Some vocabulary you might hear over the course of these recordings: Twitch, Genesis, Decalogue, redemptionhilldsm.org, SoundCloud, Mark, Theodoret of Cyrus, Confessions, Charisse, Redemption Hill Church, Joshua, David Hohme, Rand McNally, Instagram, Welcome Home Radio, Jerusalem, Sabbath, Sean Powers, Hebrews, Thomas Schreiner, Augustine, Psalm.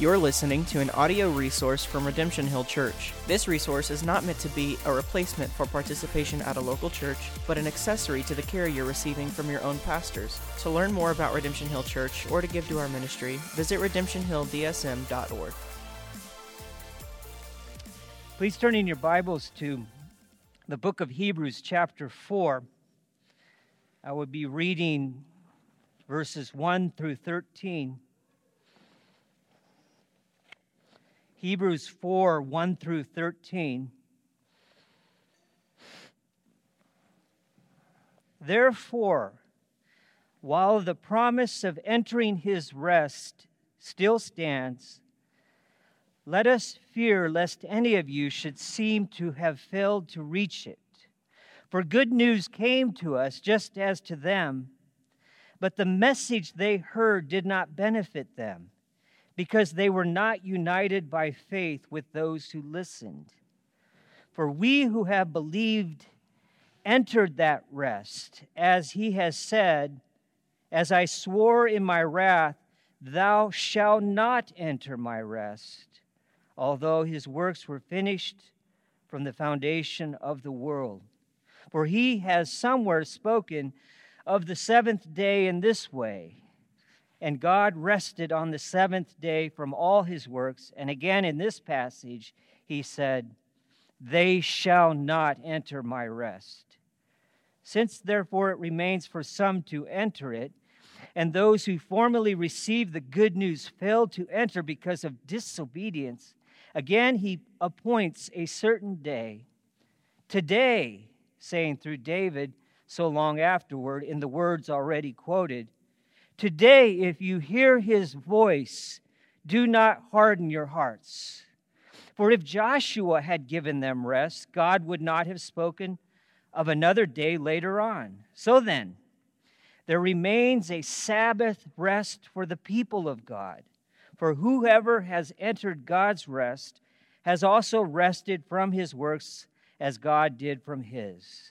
You're listening to an audio resource from Redemption Hill Church. This resource is not meant to be a replacement for participation at a local church, but an accessory to the care you're receiving from your own pastors. To learn more about Redemption Hill Church or to give to our ministry, visit redemptionhilldsm.org. Please turn in your Bibles to the book of Hebrews, chapter 4. I will be reading verses 1 through 13. Hebrews 4, 1 through 13. Therefore, while the promise of entering his rest still stands, let us fear lest any of you should seem to have failed to reach it. For good news came to us just as to them, but the message they heard did not benefit them, because they were not united by faith with those who listened. For we who have believed entered that rest, as he has said, as I swore in my wrath, thou shalt not enter my rest, although his works were finished from the foundation of the world. For he has somewhere spoken of the seventh day in this way, and God rested on the seventh day from all his works. And again in this passage, he said, they shall not enter my rest. Since therefore it remains for some to enter it, and those who formerly received the good news failed to enter because of disobedience, again he appoints a certain day, today, saying through David so long afterward in the words already quoted, today, if you hear his voice, do not harden your hearts. For if Joshua had given them rest, God would not have spoken of another day later on. So then, there remains a Sabbath rest for the people of God. For whoever has entered God's rest has also rested from his works as God did from his.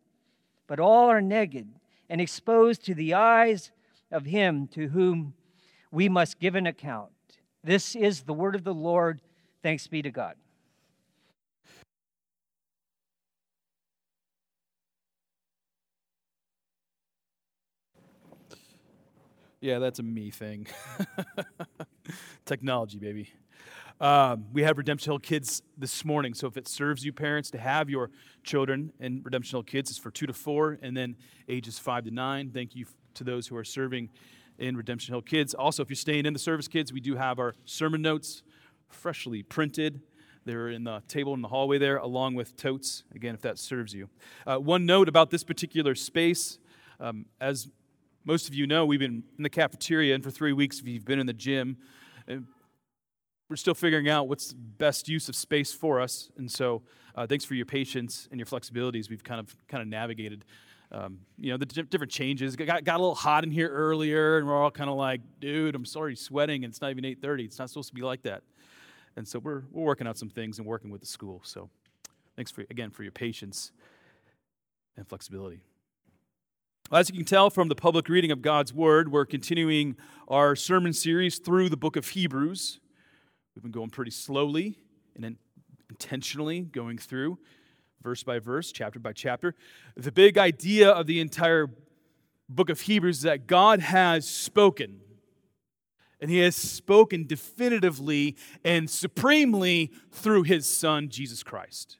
but all are naked and exposed to the eyes of him to whom we must give an account. This is the word of the Lord. Thanks be to God. Yeah, that's a me thing. Technology, baby. We had Redemption Hill Kids this morning, so if it serves you parents to have your children in Redemption Hill Kids, it's for 2 to 4, and then ages 5 to 9. Thank you to those who are serving in Redemption Hill Kids. Also, if you're staying in the service, kids, we do have our sermon notes freshly printed. They're in the table in the hallway there, along with totes, again, if that serves you. One note about this particular space, as most of you know, we've been in the cafeteria, and for 3 weeks, if you've been in the gym, we're still figuring out what's the best use of space for us, and so thanks for your patience and your flexibility as we've kind of navigated, the different changes. Got a little hot in here earlier, and we're all kind of like, dude, I'm sorry, sweating, and it's not even 8:30. It's not supposed to be like that, and so we're working out some things and working with the school. So thanks again for your patience and flexibility. Well, as you can tell from the public reading of God's Word, we're continuing our sermon series through the book of Hebrews. We've been going pretty slowly and intentionally going through verse by verse, chapter by chapter. The big idea of the entire book of Hebrews is that God has spoken. And he has spoken definitively and supremely through his Son, Jesus Christ.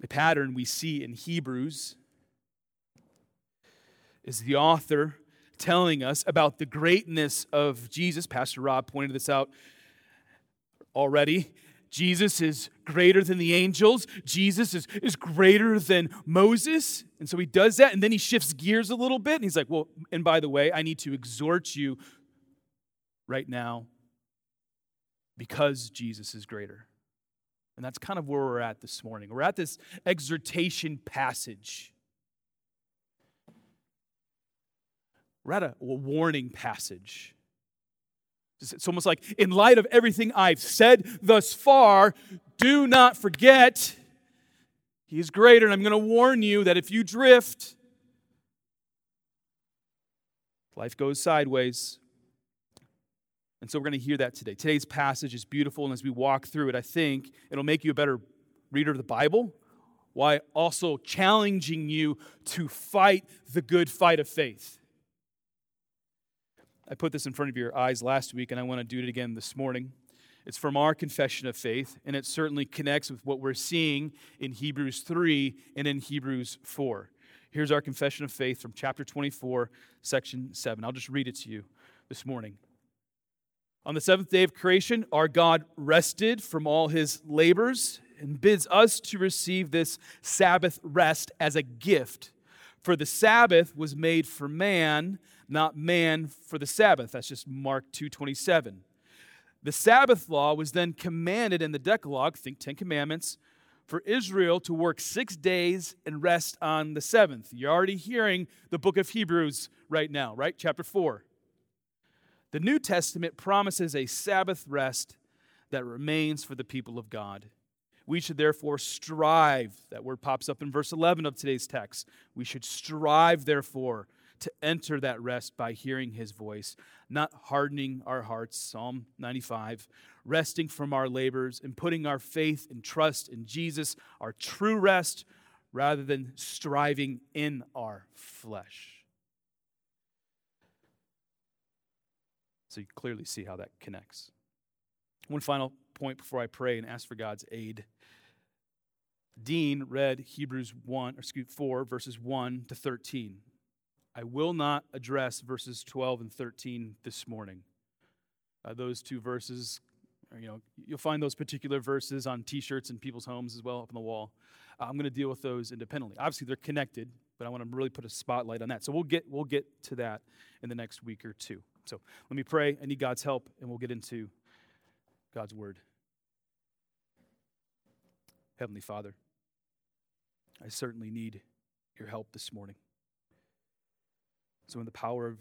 The pattern we see in Hebrews is the author telling us about the greatness of Jesus. Pastor Rob pointed this out already. Jesus is greater than the angels. Jesus is greater than Moses. And so he does that, and then he shifts gears a little bit, and he's like, well, and by the way, I need to exhort you right now because Jesus is greater. And that's kind of where we're at this morning. We're at this exhortation passage. We're at a warning passage. It's almost like, in light of everything I've said thus far, do not forget He is greater, and I'm going to warn you that if you drift, life goes sideways. And so we're going to hear that today. Today's passage is beautiful, and as we walk through it, I think it'll make you a better reader of the Bible, while also challenging you to fight the good fight of faith. I put this in front of your eyes last week, and I want to do it again this morning. It's from our confession of faith, and it certainly connects with what we're seeing in Hebrews 3 and in Hebrews 4. Here's our confession of faith from chapter 24, section 7. I'll just read it to you this morning. On the seventh day of creation, our God rested from all His labors and bids us to receive this Sabbath rest as a gift. For the Sabbath was made for man, not man for the Sabbath. That's just Mark 2:27. The Sabbath law was then commanded in the Decalogue, think Ten Commandments, for Israel to work 6 days and rest on the seventh. You're already hearing the book of Hebrews right now, right? Chapter 4. The New Testament promises a Sabbath rest that remains for the people of God. We should therefore strive, that word pops up in verse 11 of today's text. We should strive, therefore, to enter that rest by hearing His voice, not hardening our hearts, Psalm 95, resting from our labors and putting our faith and trust in Jesus, our true rest, rather than striving in our flesh. So you clearly see how that connects. One final point before I pray and ask for God's aid. Dean read Hebrews 4, verses 1 to 13. I will not address verses 12 and 13 this morning. Those two verses, you'll find those particular verses on T-shirts in people's homes as well, up on the wall. I'm going to deal with those independently. Obviously, they're connected, but I want to really put a spotlight on that. So we'll get to that in the next week or two. So let me pray. I need God's help, and we'll get into God's Word. Heavenly Father, I certainly need Your help this morning. So in the power of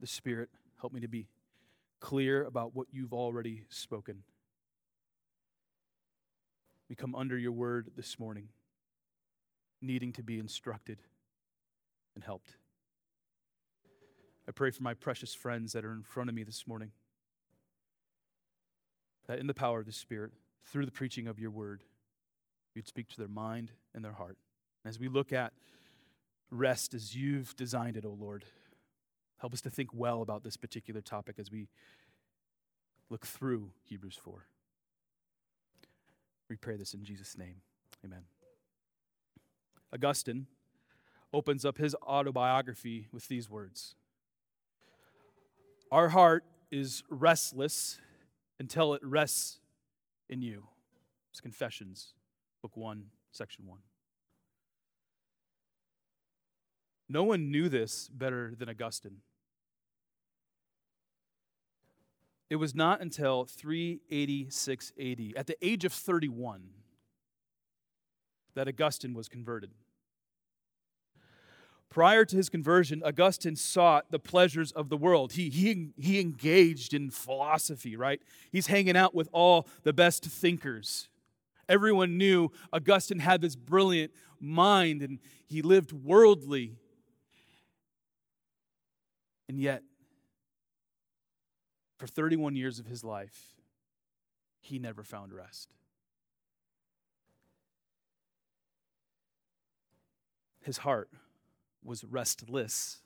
the Spirit, help me to be clear about what You've already spoken. We come under Your word this morning, needing to be instructed and helped. I pray for my precious friends that are in front of me this morning, that in the power of the Spirit, through the preaching of Your word, You'd speak to their mind and their heart. And as we look at rest as You've designed it, O Lord, help us to think well about this particular topic as we look through Hebrews 4. We pray this in Jesus' name. Amen. Augustine opens up his autobiography with these words. Our heart is restless until it rests in You. It's Confessions, book 1, section 1. No one knew this better than Augustine. It was not until 386 AD, at the age of 31, that Augustine was converted. Prior to his conversion, Augustine sought the pleasures of the world. He engaged in philosophy, right? He's hanging out with all the best thinkers. Everyone knew Augustine had this brilliant mind, and he lived worldly. And yet, for 31 years of his life, he never found rest. His heart was restless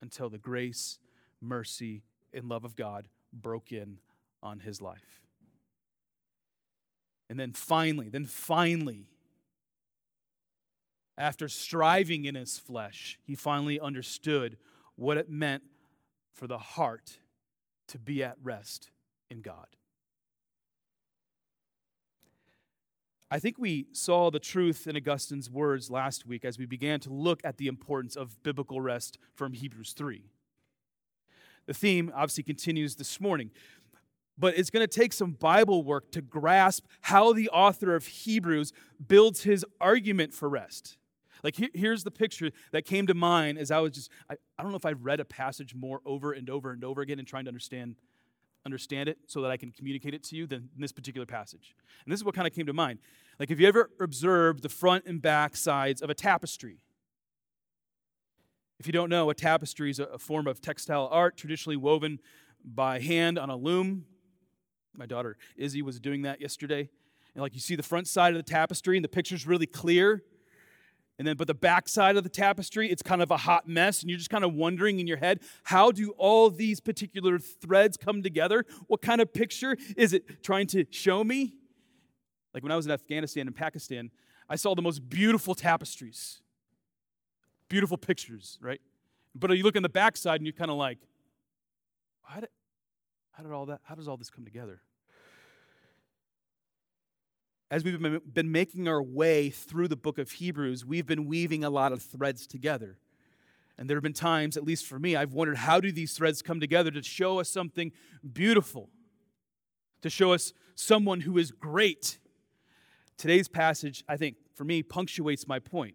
until the grace, mercy, and love of God broke in on his life. And then finally, after striving in his flesh, he finally understood what it meant for the heart to be at rest in God. I think we saw the truth in Augustine's words last week as we began to look at the importance of biblical rest from Hebrews 3. The theme obviously continues this morning, But it's going to take some Bible work to grasp how the author of Hebrews builds his argument for rest. Like, here's the picture that came to mind as I was just, I don't know if I've read a passage more over and over and over again and trying to understand it so that I can communicate it to you than this particular passage. And this is what kind of came to mind. Like, have you ever observed the front and back sides of a tapestry? If you don't know, a tapestry is a form of textile art traditionally woven by hand on a loom. My daughter Izzy was doing that yesterday. And like you see the front side of the tapestry and the picture's really clear. And then, but the back side of the tapestry, it's kind of a hot mess. And you're just kind of wondering in your head, how do all these particular threads come together? What kind of picture is it trying to show me? Like when I was in Afghanistan and Pakistan, I saw the most beautiful tapestries. Beautiful pictures, right? But you look on the backside and you're kind of like, how does all this come together? As we've been making our way through the book of Hebrews, we've been weaving a lot of threads together. And there have been times, at least for me, I've wondered, how do these threads come together to show us something beautiful, to show us someone who is great? Today's passage, I think, for me, punctuates my point.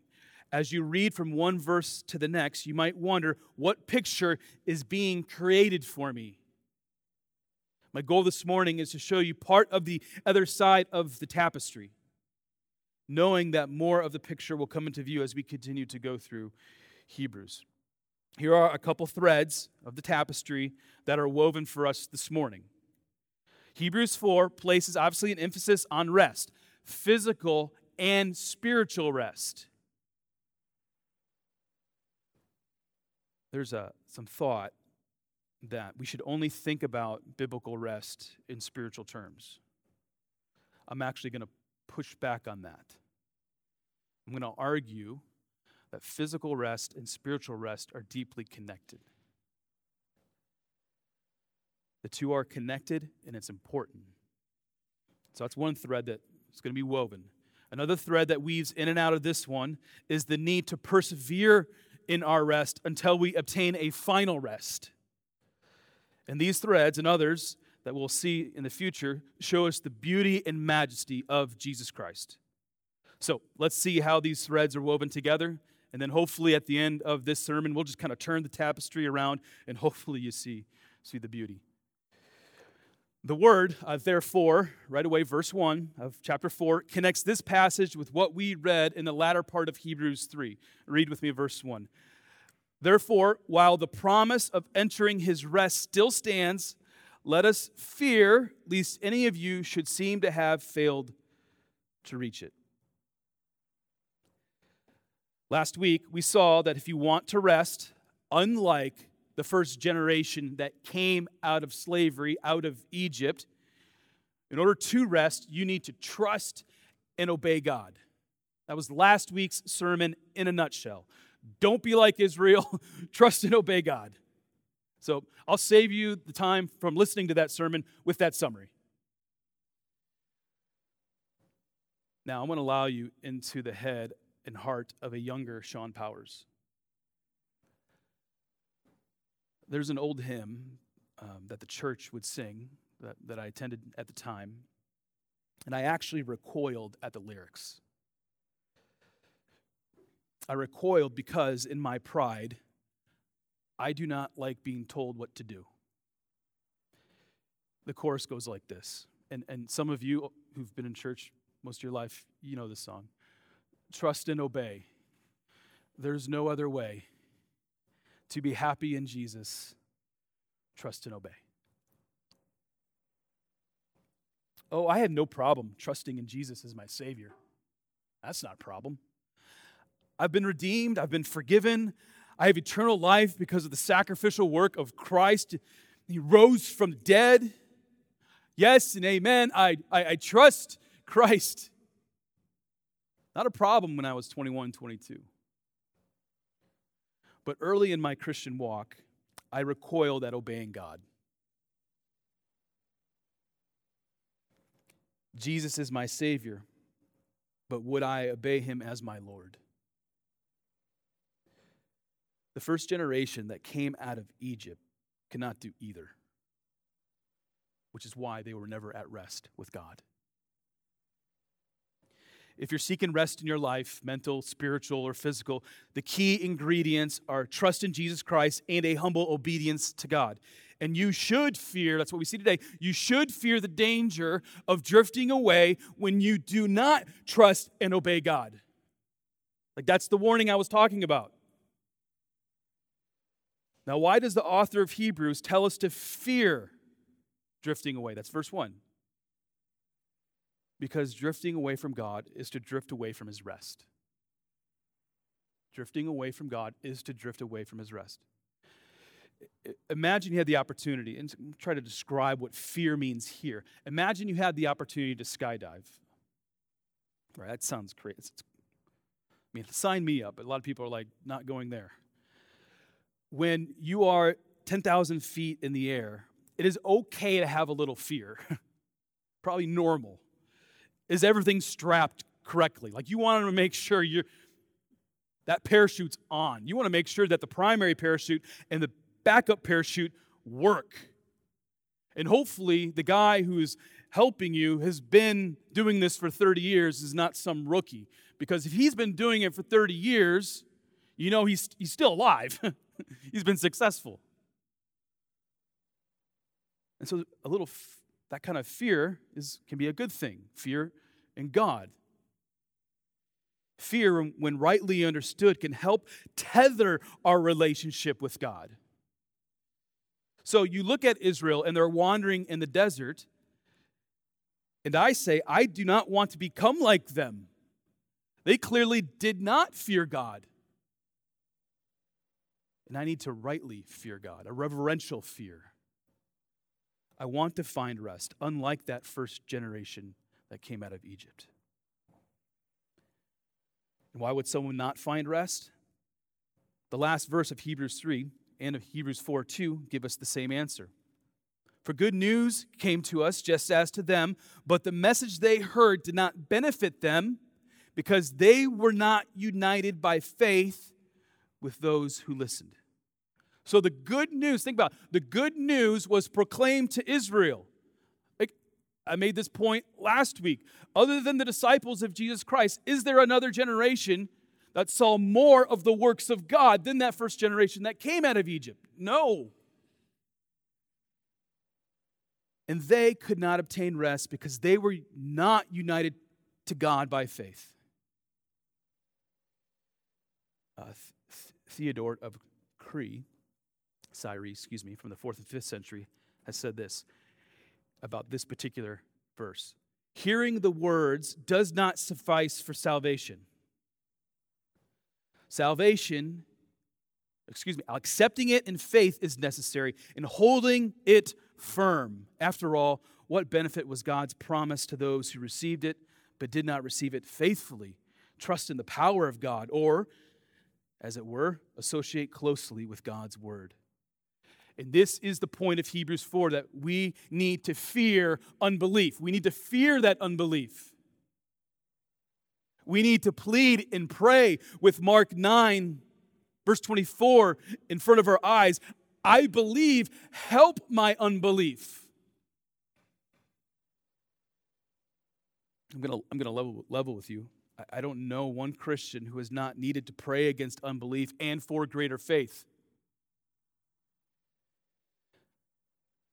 As you read from one verse to the next, you might wonder, what picture is being created for me? My goal this morning is to show you part of the other side of the tapestry, knowing that more of the picture will come into view as we continue to go through Hebrews. Here are a couple threads of the tapestry that are woven for us this morning. Hebrews 4 places, obviously, an emphasis on rest, physical and spiritual rest. There's some thought that we should only think about biblical rest in spiritual terms. I'm actually going to push back on that. I'm going to argue that physical rest and spiritual rest are deeply connected. The two are connected, and it's important. So that's one thread that is going to be woven. Another thread that weaves in and out of this one is the need to persevere in our rest until we obtain a final rest. And these threads and others that we'll see in the future show us the beauty and majesty of Jesus Christ. So let's see how these threads are woven together. And then hopefully at the end of this sermon, we'll just kind of turn the tapestry around and hopefully you see the beauty. The word, therefore, right away, verse 1 of chapter 4, connects this passage with what we read in the latter part of Hebrews 3. Read with me verse 1. Therefore, while the promise of entering his rest still stands, let us fear lest any of you should seem to have failed to reach it. Last week, we saw that if you want to rest, unlike the first generation that came out of slavery, out of Egypt, in order to rest, you need to trust and obey God. That was last week's sermon in a nutshell. Don't be like Israel. Trust and obey God. So I'll save you the time from listening to that sermon with that summary. Now, I'm going to allow you into the head and heart of a younger Sean Powers. There's an old hymn that the church would sing that I attended at the time, and I actually recoiled at the lyrics. I recoiled because, in my pride, I do not like being told what to do. The chorus goes like this, and some of you who've been in church most of your life, you know this song. Trust and obey. There's no other way. To be happy in Jesus, trust and obey. Oh, I had no problem trusting in Jesus as my Savior. That's not a problem. I've been redeemed. I've been forgiven. I have eternal life because of the sacrificial work of Christ. He rose from the dead. Yes and amen. I trust Christ. Not a problem when I was 21, 22. But early in my Christian walk, I recoiled at obeying God. Jesus is my Savior, but would I obey Him as my Lord? The first generation that came out of Egypt could not do either. which is why they were never at rest with God. If you're seeking rest in your life, mental, spiritual, or physical, the key ingredients are trust in Jesus Christ and a humble obedience to God. And you should fear, that's what we see today, you should fear the danger of drifting away when you do not trust and obey God. Like, that's the warning I was talking about. Now, why does the author of Hebrews tell us to fear drifting away? That's verse 1. Because drifting away from God is to drift away from his rest. Drifting away from God is to drift away from his rest. Imagine you had the opportunity, and try to describe what fear means here. Imagine you had the opportunity to skydive. Right, that sounds crazy. I mean, sign me up, but a lot of people are like, not going there. When you are 10,000 feet in the air, it is okay to have a little fear. Probably normal. Is everything strapped correctly? Like, you want to make sure that parachute's on. You want to make sure that the primary parachute and the backup parachute work. And hopefully the guy who's helping you has been doing this for 30 years is not some rookie. Because if he's been doing it for 30 years, you know he's still alive. He's been successful. And so a little that kind of fear can be a good thing, fear in God. Fear, when rightly understood, can help tether our relationship with God. So you look at Israel, and they're wandering in the desert, and I say, I do not want to become like them. They clearly did not fear God. And I need to rightly fear God, a reverential fear. I want to find rest, unlike that first generation that came out of Egypt. And why would someone not find rest? The last verse of Hebrews 3 and of Hebrews 4:2 give us the same answer. For good news came to us just as to them, but the message they heard did not benefit them because they were not united by faith with those who listened. So the good news, think about it, the good news was proclaimed to Israel. I made this point last week. Other than the disciples of Jesus Christ, is there another generation that saw more of the works of God than that first generation that came out of Egypt? No. And they could not obtain rest because they were not united to God by faith. Theodoret of Cyrus, from the 4th and 5th century, has said this about this particular verse. Hearing the words does not suffice for salvation. Accepting it in faith is necessary and holding it firm. After all, what benefit was God's promise to those who received it but did not receive it faithfully? Trust in the power of God, or, as it were, associate closely with God's word. And this is the point of Hebrews 4, that we need to fear unbelief. We need to fear that unbelief. We need to plead and pray with Mark 9, verse 24, in front of our eyes. I believe, help my unbelief. I'm going to level with you. I don't know one Christian who has not needed to pray against unbelief and for greater faith.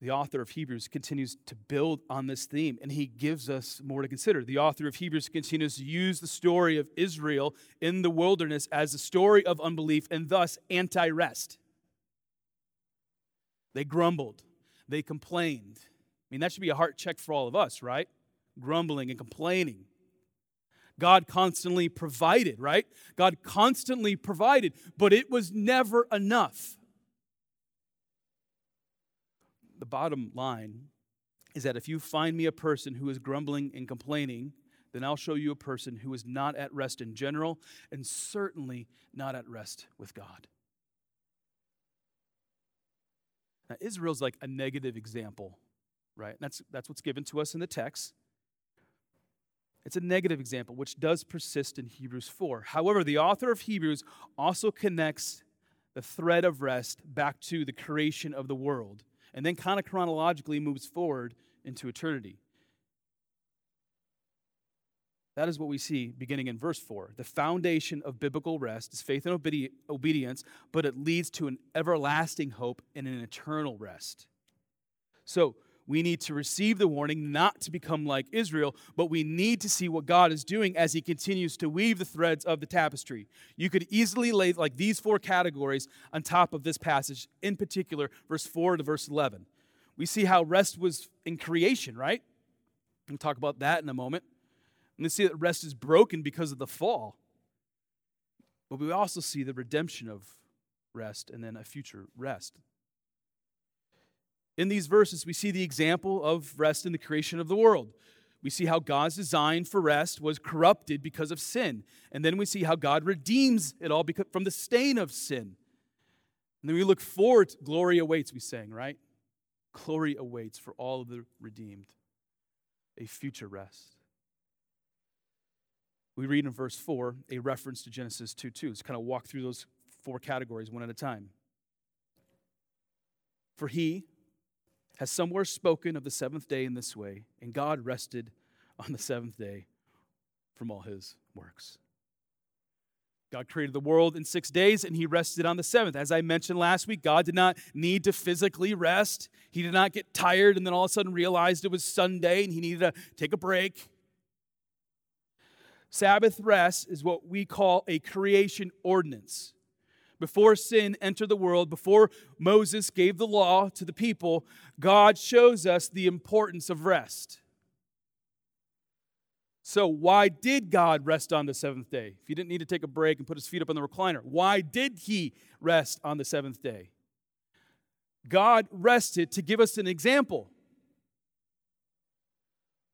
The author of Hebrews continues to build on this theme, and he gives us more to consider. The author of Hebrews continues to use the story of Israel in the wilderness as a story of unbelief and thus anti-rest. They grumbled. They complained. I mean, that should be a heart check for all of us, right? Grumbling and complaining. God constantly provided, right? God constantly provided, but it was never enough. The bottom line is that if you find me a person who is grumbling and complaining, then I'll show you a person who is not at rest in general and certainly not at rest with God. Now, Israel's like a negative example, right? That's what's given to us in the text. It's a negative example, which does persist in Hebrews 4. However, the author of Hebrews also connects the thread of rest back to the creation of the world and then kind of chronologically moves forward into eternity. That is what we see beginning in verse 4. The foundation of biblical rest is faith and obedience, but it leads to an everlasting hope and an eternal rest. So we need to receive the warning not to become like Israel, but we need to see what God is doing as he continues to weave the threads of the tapestry. You could easily lay like these four categories on top of this passage, in particular, verse 4 to verse 11. We see how rest was in creation, right? We'll talk about that in a moment. And we see that rest is broken because of the fall. But we also see the redemption of rest and then a future rest. In these verses, we see the example of rest in the creation of the world. We see how God's design for rest was corrupted because of sin. And then we see how God redeems it all from the stain of sin. And then we look forward, glory awaits, we sang, right? Glory awaits for all of the redeemed, a future rest. We read in verse 4 a reference to Genesis 2:2. Let's kind of walk through those four categories one at a time. For he has somewhere spoken of the seventh day in this way, and God rested on the seventh day from all his works. God created the world in 6 days, and he rested on the seventh. As I mentioned last week, God did not need to physically rest. He did not get tired and then all of a sudden realized it was Sunday and he needed to take a break. Sabbath rest is what we call a creation ordinance. Before sin entered the world, before Moses gave the law to the people, God shows us the importance of rest. So why did God rest on the seventh day? If he didn't need to take a break and put his feet up on the recliner, why did he rest on the seventh day? God rested to give us an example.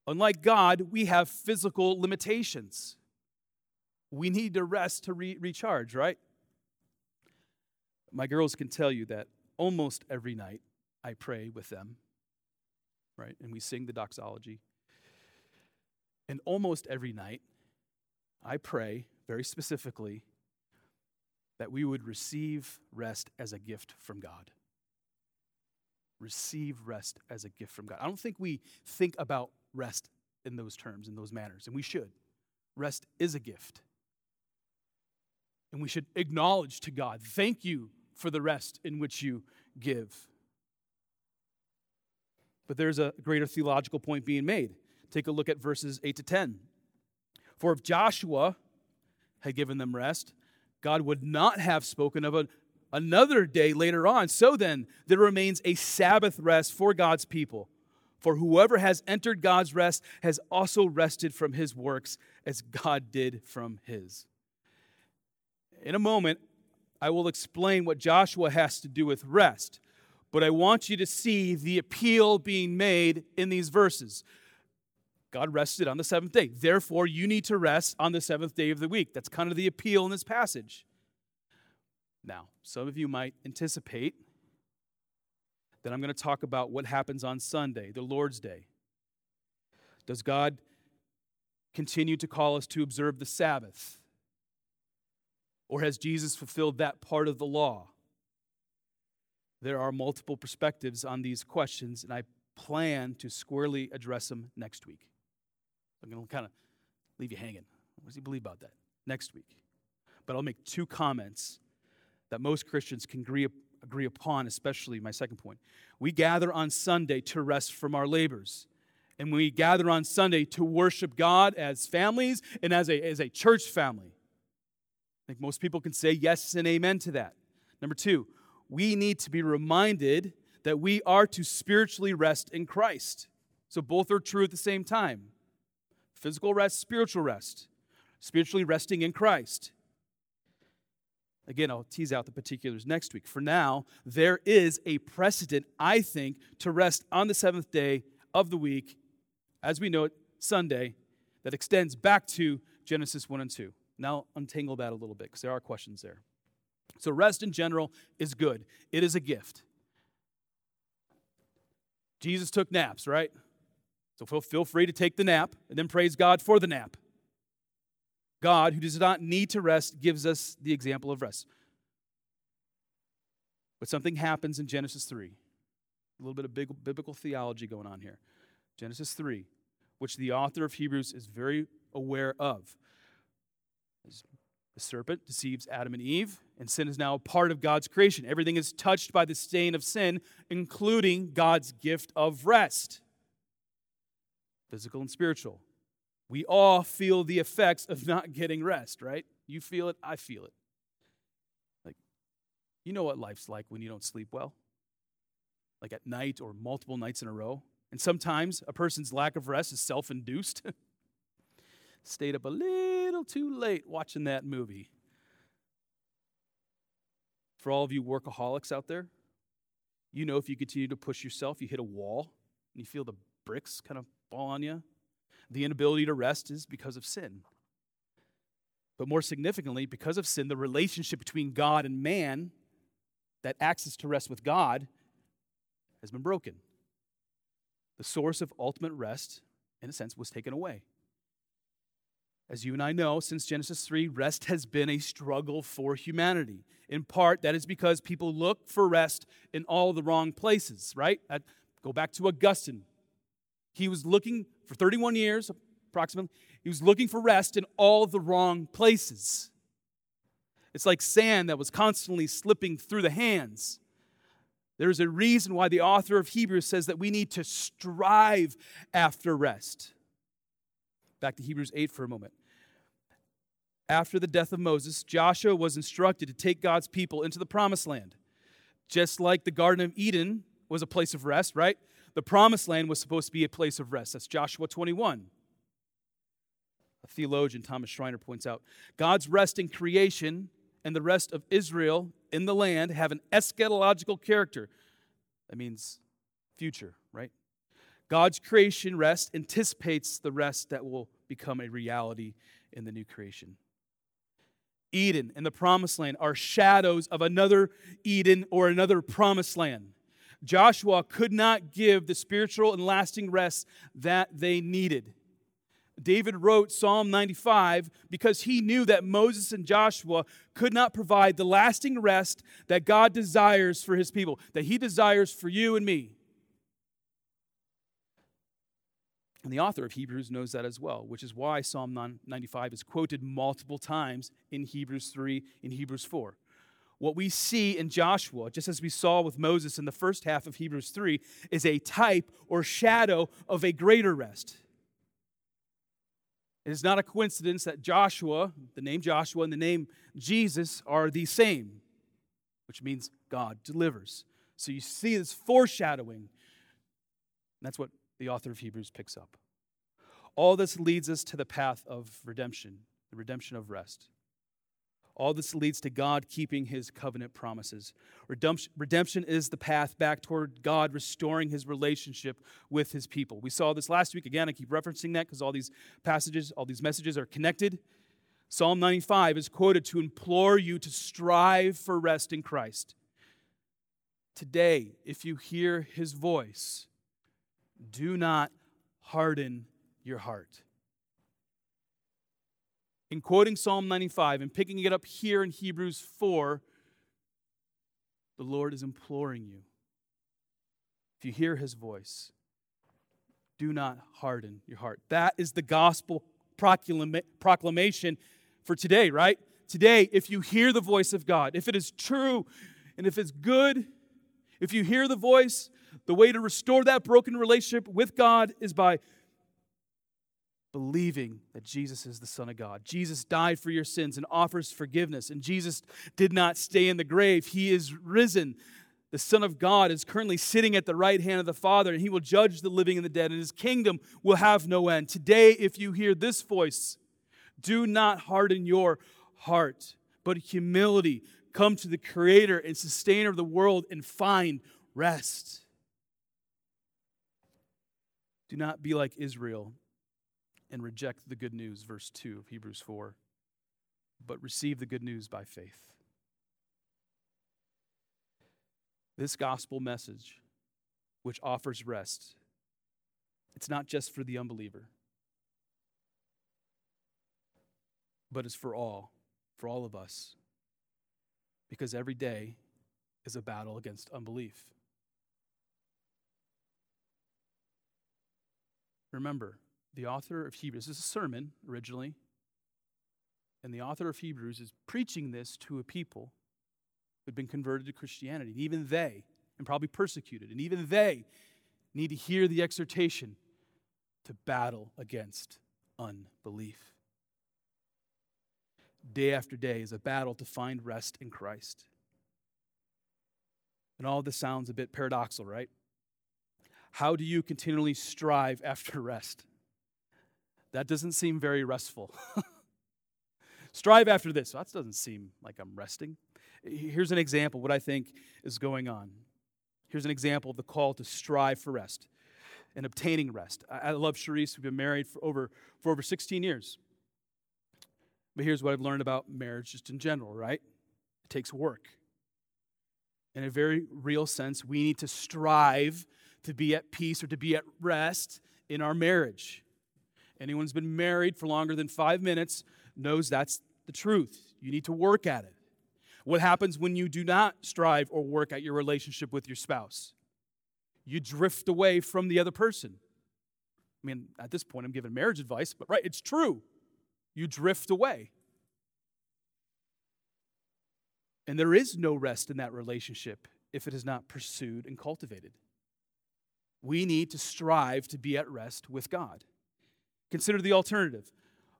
Unlike God, we have physical limitations. We need to rest to recharge, right? My girls can tell you that almost every night I pray with them, right? And we sing the doxology. And almost every night I pray very specifically that we would receive rest as a gift from God. Receive rest as a gift from God. I don't think we think about rest in those terms, in those manners, and we should. Rest is a gift. And we should acknowledge to God, thank you for the rest in which you give. But there's a greater theological point being made. Take a look at verses 8 to 10. For if Joshua had given them rest, God would not have spoken of another day later on. So then, there remains a Sabbath rest for God's people. For whoever has entered God's rest has also rested from his works as God did from his. In a moment, I will explain what Joshua has to do with rest, but I want you to see the appeal being made in these verses. God rested on the seventh day. Therefore, you need to rest on the seventh day of the week. That's kind of the appeal in this passage. Now, some of you might anticipate that I'm going to talk about what happens on Sunday, the Lord's Day. Does God continue to call us to observe the Sabbath? Or has Jesus fulfilled that part of the law? There are multiple perspectives on these questions, and I plan to squarely address them next week. I'm going to kind of leave you hanging. What does he believe about that? Next week. But I'll make two comments that most Christians can agree upon, especially my second point. We gather on Sunday to rest from our labors. And we gather on Sunday to worship God as families and as a church family. I think most people can say yes and amen to that. Number two, we need to be reminded that we are to spiritually rest in Christ. So both are true at the same time. Physical rest, spiritual rest. Spiritually resting in Christ. Again, I'll tease out the particulars next week. For now, there is a precedent, I think, to rest on the seventh day of the week, as we know it, Sunday, that extends back to Genesis 1 and 2. Now untangle that a little bit because there are questions there. So rest in general is good. It is a gift. Jesus took naps, right? So feel free to take the nap and then praise God for the nap. God, who does not need to rest, gives us the example of rest. But something happens in Genesis 3. A little bit of big biblical theology going on here. Genesis 3, which the author of Hebrews is very aware of. The serpent deceives Adam and Eve, and sin is now a part of God's creation. Everything is touched by the stain of sin, including God's gift of rest, physical and spiritual. We all feel the effects of not getting rest, right? You feel it, I feel it. Like, you know what life's like when you don't sleep well, like at night or multiple nights in a row. And sometimes a person's lack of rest is self-induced. Stayed up a little too late watching that movie. For all of you workaholics out there, you know if you continue to push yourself, you hit a wall and you feel the bricks kind of fall on you. The inability to rest is because of sin. But more significantly, because of sin, the relationship between God and man, that access to rest with God, has been broken. The source of ultimate rest, in a sense, was taken away. As you and I know, since Genesis 3, rest has been a struggle for humanity. In part, that is because people look for rest in all the wrong places, right? Go back to Augustine. He was looking for 31 years, approximately. He was looking for rest in all the wrong places. It's like sand that was constantly slipping through the hands. There is a reason why the author of Hebrews says that we need to strive after rest. Back to Hebrews 8 for a moment. After the death of Moses, Joshua was instructed to take God's people into the promised land. Just like the Garden of Eden was a place of rest, right? The promised land was supposed to be a place of rest. That's Joshua 21. A theologian, Thomas Schreiner, points out, God's rest in creation and the rest of Israel in the land have an eschatological character. That means future, right? God's creation rest anticipates the rest that will become a reality in the new creation. Eden and the promised land are shadows of another Eden or another promised land. Joshua could not give the spiritual and lasting rest that they needed. David wrote Psalm 95 because he knew that Moses and Joshua could not provide the lasting rest that God desires for his people, that he desires for you and me. And the author of Hebrews knows that as well, which is why Psalm 95 is quoted multiple times in Hebrews 3, in Hebrews 4. What we see in Joshua, just as we saw with Moses in the first half of Hebrews 3, is a type or shadow of a greater rest. It is not a coincidence that Joshua, the name Joshua and the name Jesus are the same, which means God delivers. So you see this foreshadowing. That's what the author of Hebrews picks up. All this leads us to the path of redemption, the redemption of rest. All this leads to God keeping his covenant promises. Redemption is the path back toward God restoring his relationship with his people. We saw this last week. Again, I keep referencing that because all these passages, all these messages are connected. Psalm 95 is quoted to implore you to strive for rest in Christ. Today, if you hear his voice, do not harden your heart. In quoting Psalm 95 and picking it up here in Hebrews 4, the Lord is imploring you. If you hear his voice, do not harden your heart. That is the gospel proclamation for today, right? Today, if you hear the voice of God, if it is true and if it's good, if you hear the voice, the way to restore that broken relationship with God is by believing that Jesus is the Son of God. Jesus died for your sins and offers forgiveness. And Jesus did not stay in the grave. He is risen. The Son of God is currently sitting at the right hand of the Father, and he will judge the living and the dead, and his kingdom will have no end. Today, if you hear this voice, do not harden your heart, but humility. Come to the Creator and Sustainer of the world and find rest. Do not be like Israel and reject the good news, verse 2 of Hebrews 4, but receive the good news by faith. This gospel message, which offers rest, it's not just for the unbeliever, but it's for all of us, because every day is a battle against unbelief. Remember, the author of Hebrews, this is a sermon originally, and the author of Hebrews is preaching this to a people who had been converted to Christianity. And even they, and probably persecuted, and even they need to hear the exhortation to battle against unbelief. Day after day is a battle to find rest in Christ. And all this sounds a bit paradoxical, right? How do you continually strive after rest? That doesn't seem very restful. Strive after this. That doesn't seem like I'm resting. Here's an example of what I think is going on. Here's an example of the call to strive for rest and obtaining rest. I love Charisse. We've been married for over 16 years. But here's what I've learned about marriage just in general, right? It takes work. In a very real sense, we need to strive to be at peace or to be at rest in our marriage. Anyone who's been married for longer than 5 minutes knows that's the truth. You need to work at it. What happens when you do not strive or work at your relationship with your spouse? You drift away from the other person. I mean, at this point, I'm giving marriage advice, but right, it's true. You drift away. And there is no rest in that relationship if it is not pursued and cultivated. We need to strive to be at rest with God. Consider the alternative.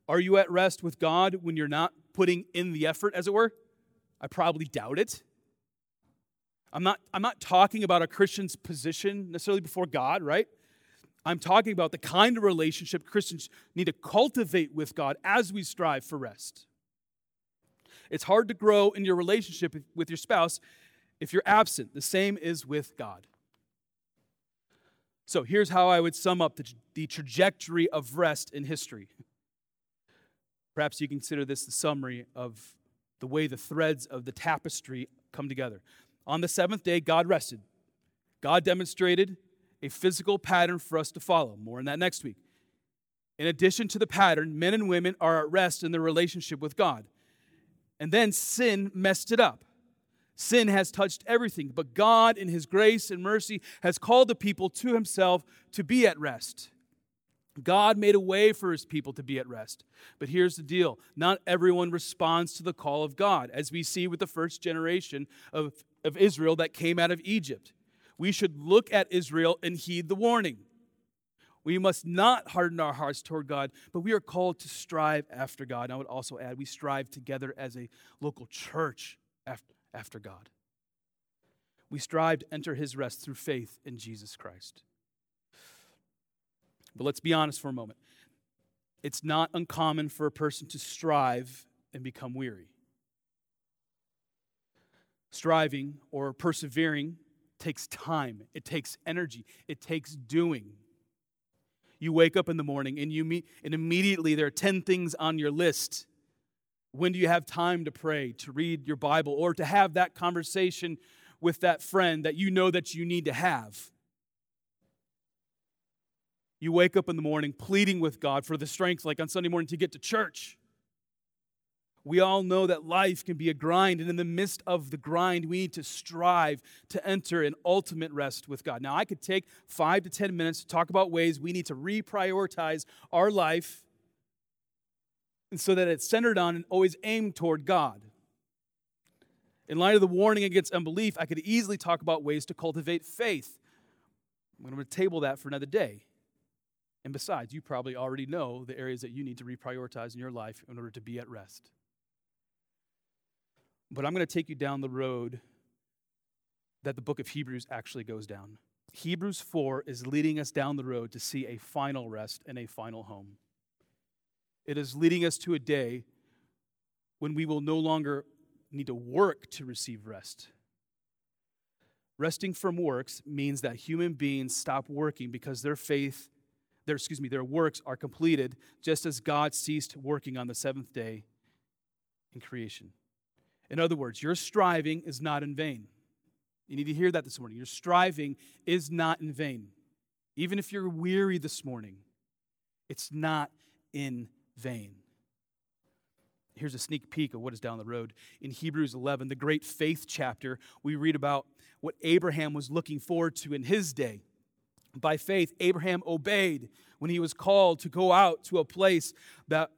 Are you at rest with God when you're not putting in the effort, as it were? I probably doubt it. I'm not talking about a Christian's position necessarily before God, right? I'm talking about the kind of relationship Christians need to cultivate with God as we strive for rest. It's hard to grow in your relationship with your spouse if you're absent. The same is with God. So here's how I would sum up the trajectory of rest in history. Perhaps you consider this the summary of the way the threads of the tapestry come together. On the seventh day, God rested. God demonstrated a physical pattern for us to follow. More on that next week. In addition to the pattern, men and women are at rest in their relationship with God. And then sin messed it up. Sin has touched everything, but God in His grace and mercy has called the people to Himself to be at rest. God made a way for His people to be at rest. But here's the deal. Not everyone responds to the call of God, as we see with the first generation of Israel that came out of Egypt. We should look at Israel and heed the warning. We must not harden our hearts toward God, but we are called to strive after God. And I would also add, we strive together as a local church after God. We strive to enter His rest through faith in Jesus Christ. But let's be honest for a moment. It's not uncommon for a person to strive and become weary. Striving or persevering takes time. It takes energy. It takes doing. You wake up in the morning and you meet, and immediately there are 10 things on your list. When do you have time to pray, to read your Bible, or to have that conversation with that friend that you know that you need to have? You wake up in the morning pleading with God for the strength, like on Sunday morning, to get to church. We all know that life can be a grind, and in the midst of the grind, we need to strive to enter an ultimate rest with God. Now, I could take 5 to 10 minutes to talk about ways we need to reprioritize our life so that it's centered on and always aimed toward God. In light of the warning against unbelief, I could easily talk about ways to cultivate faith. I'm going to table that for another day. And besides, you probably already know the areas that you need to reprioritize in your life in order to be at rest. But I'm going to take you down the road that the book of Hebrews actually goes down. Hebrews 4 is leading us down the road to see a final rest and a final home. It is leading us to a day when we will no longer need to work to receive rest. Resting from works means that human beings stop working because their works are completed, just as God ceased working on the seventh day in creation. In other words, your striving is not in vain. You need to hear that this morning. Your striving is not in vain. Even if you're weary this morning, it's not in vain. Here's a sneak peek of what is down the road. In Hebrews 11, the great faith chapter, we read about what Abraham was looking forward to in his day. By faith, Abraham obeyed when he was called to go out to a place that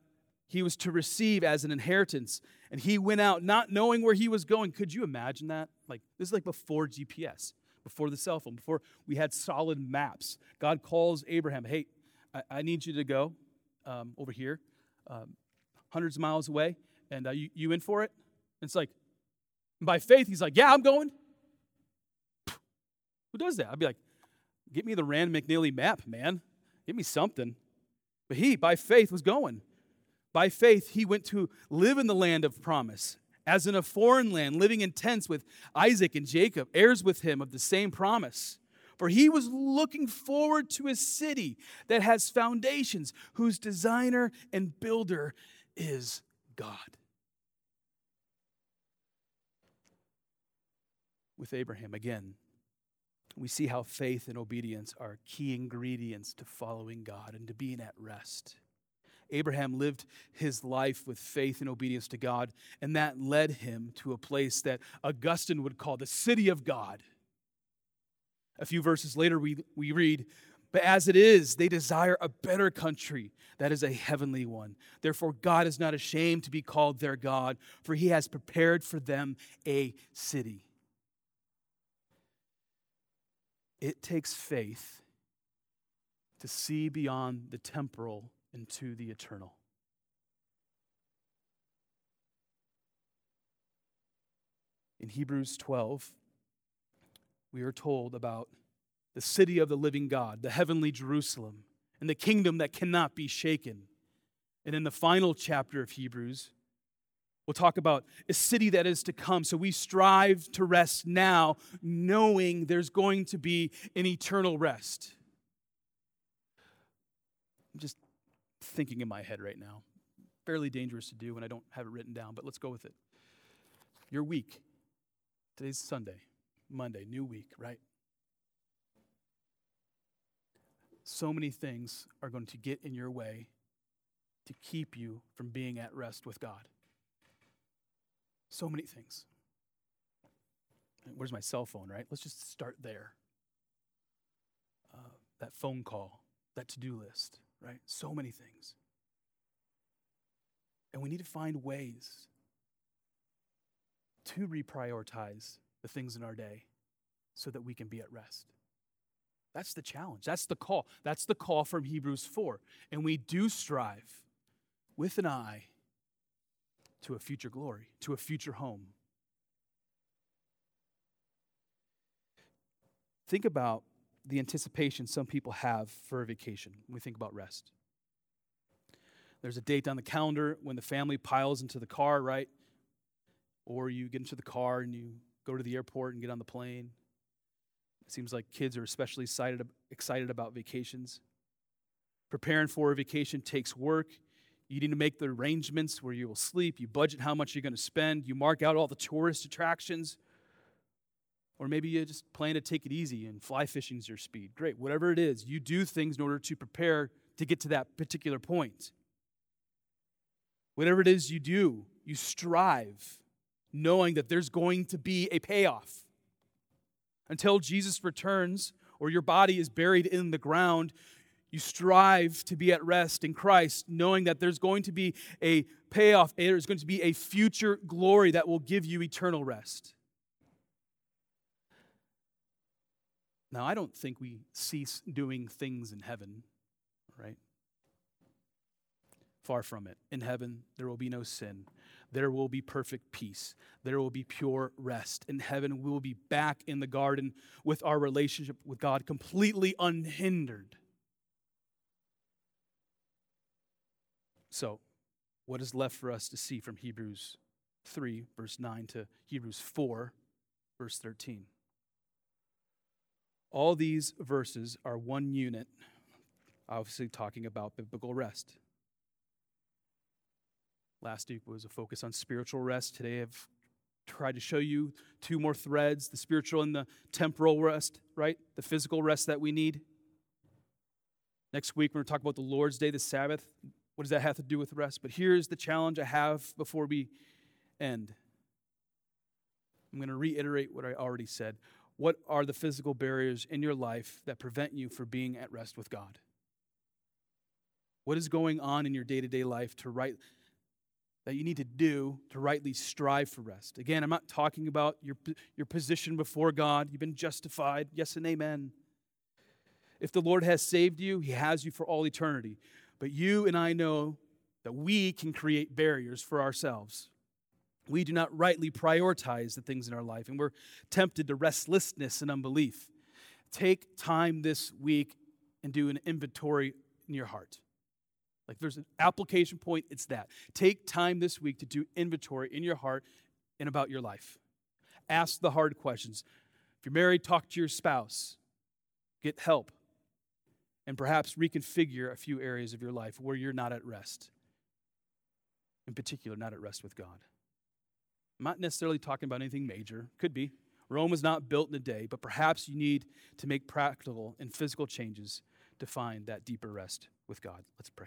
he was to receive as an inheritance. And he went out not knowing where he was going. Could you imagine that? Like, this is like before GPS, before the cell phone, before we had solid maps. God calls Abraham, hey, I need you to go over here, hundreds of miles away, and you in for it? And it's like, by faith, he's like, yeah, I'm going. Who does that? I'd be like, get me the Rand McNally map, man. Give me something. But he, by faith, was going. By faith, he went to live in the land of promise, as in a foreign land, living in tents with Isaac and Jacob, heirs with him of the same promise. For he was looking forward to a city that has foundations, whose designer and builder is God. With Abraham again, we see how faith and obedience are key ingredients to following God and to being at rest. Abraham lived his life with faith and obedience to God, and that led him to a place that Augustine would call the city of God. A few verses later, we read, but as it is, they desire a better country, that is a heavenly one. Therefore, God is not ashamed to be called their God, for he has prepared for them a city. It takes faith to see beyond the temporal into the eternal. In Hebrews 12, we are told about the city of the living God, the heavenly Jerusalem, and the kingdom that cannot be shaken. And in the final chapter of Hebrews, we'll talk about a city that is to come. So we strive to rest now, knowing there's going to be an eternal rest. I'm just thinking in my head right now. Fairly dangerous to do when I don't have it written down, but let's go with it. Your week. Today's Sunday, Monday, new week, right? So many things are going to get in your way to keep you from being at rest with God. So many things. Where's my cell phone, right? Let's just start there. That phone call, that to-do list, right? So many things. And we need to find ways to reprioritize the things in our day so that we can be at rest. That's the challenge. That's the call. That's the call from Hebrews 4. And we do strive with an eye to a future glory, to a future home. Think about the anticipation some people have for a vacation when we think about rest. There's a date on the calendar when the family piles into the car, right? Or you get into the car and you go to the airport and get on the plane. It seems like kids are especially excited about vacations. Preparing for a vacation takes work. You need to make the arrangements where you will sleep. You budget how much you're going to spend. You mark out all the tourist attractions. Or maybe you just plan to take it easy and fly fishing is your speed. Great. Whatever it is, you do things in order to prepare to get to that particular point. Whatever it is you do, you strive knowing that there's going to be a payoff. Until Jesus returns or your body is buried in the ground, you strive to be at rest in Christ, knowing that there's going to be a payoff, there's going to be a future glory that will give you eternal rest. Now, I don't think we cease doing things in heaven, right? Far from it. In heaven, there will be no sin. There will be perfect peace. There will be pure rest. In heaven, we will be back in the garden with our relationship with God completely unhindered. So, what is left for us to see from Hebrews 3, verse 9 to Hebrews 4, verse 13? All these verses are one unit, obviously talking about biblical rest. Last week was a focus on spiritual rest. Today I've tried to show you two more threads, the spiritual and the temporal rest, right? The physical rest that we need. Next week we're going to talk about the Lord's Day, the Sabbath. What does that have to do with rest? But here's the challenge I have before we end. I'm going to reiterate what I already said. What are the physical barriers in your life that prevent you from being at rest with God? What is going on in your day-to-day life that you need to do to rightly strive for rest? Again, I'm not talking about your position before God. You've been justified. Yes and amen. If the Lord has saved you, He has you for all eternity. But you and I know that we can create barriers for ourselves. We do not rightly prioritize the things in our life, and we're tempted to restlessness and unbelief. Take time this week and do an inventory in your heart. Like there's an application point, it's that. Take time this week to do inventory in your heart and about your life. Ask the hard questions. If you're married, talk to your spouse. Get help. And perhaps reconfigure a few areas of your life where you're not at rest. In particular, not at rest with God. I'm not necessarily talking about anything major. Could be. Rome was not built in a day, but perhaps you need to make practical and physical changes to find that deeper rest with God. Let's pray.